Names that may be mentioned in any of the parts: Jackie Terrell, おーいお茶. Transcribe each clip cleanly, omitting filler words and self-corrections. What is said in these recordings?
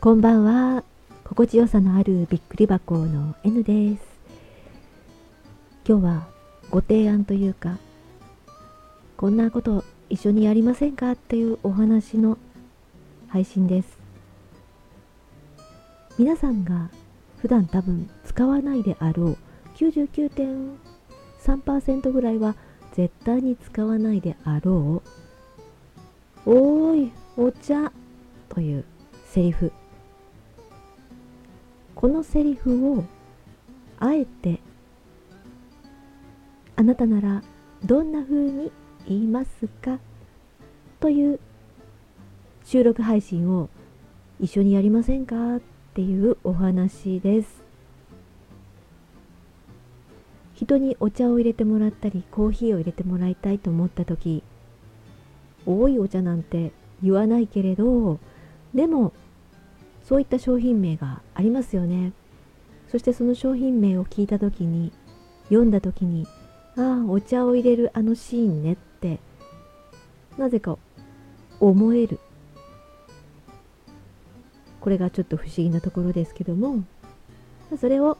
こんばんは。心地よさのあるびっくり箱の N です。今日はご提案というか、こんなこと一緒にやりませんかというお話の配信です。皆さんが普段多分使わないであろう 99.3% ぐらいは絶対に使わないであろう、おーいお茶というセリフ。このセリフをあえて、あなたならどんな風に言いますかという収録配信を一緒にやりませんかっていうお話です。人にお茶を入れてもらったりコーヒーを入れてもらいたいと思った時、多いお茶なんて言わないけれど、でもそういった商品名がありますよね。そしてその商品名を聞いた時に、読んだ時に、ああお茶を入れるあのシーンねってなぜか思える。これがちょっと不思議なところですけども、それを、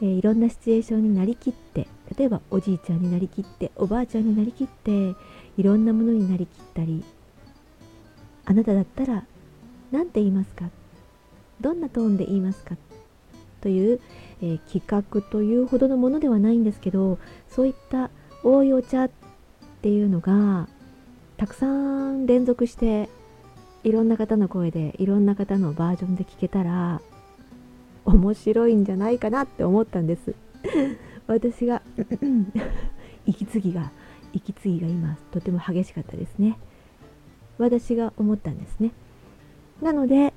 いろんなシチュエーションになりきって、例えばおじいちゃんになりきって、おばあちゃんになりきって、いろんなものになりきったり、あなただったら何て言いますか、どんなトーンで言いますかという、企画というほどのものではないんですけど、そういったおいお茶っていうのがたくさん連続していろんな方の声でいろんな方のバージョンで聞けたら面白いんじゃないかなって思ったんです。私が息継ぎが今とても激しかったですね。私が思ったんですね。なので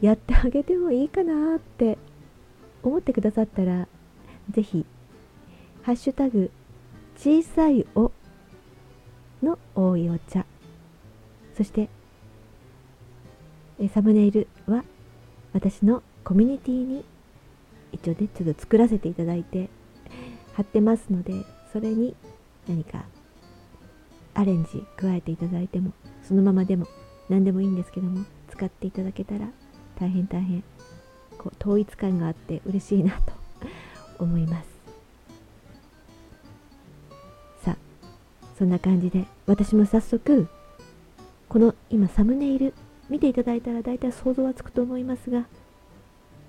やってあげてもいいかなって思ってくださったら、ぜひハッシュタグ小さいおの多いお茶、そしてサムネイルは私のコミュニティに一応ねちょっと作らせていただいて貼ってますので、それに何かアレンジ加えていただいても、そのままでも何でもいいんですけども、使っていただけたら大変こう統一感があって嬉しいなと思います。さあ、そんな感じで私も早速この今サムネイル見ていただいたら大体想像はつくと思いますが、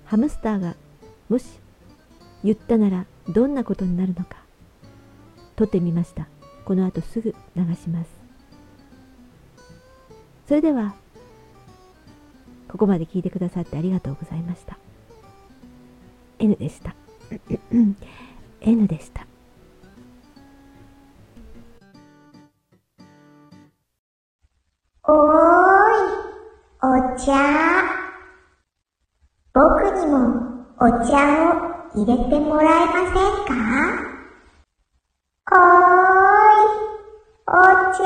ハムスターがもし言ったならどんなことになるのか撮ってみました。この後すぐ流します。それではここまで聞いてくださってありがとうございました。 N でした。おーいお茶、僕にもお茶を入れてもらえませんか。おーいお茶。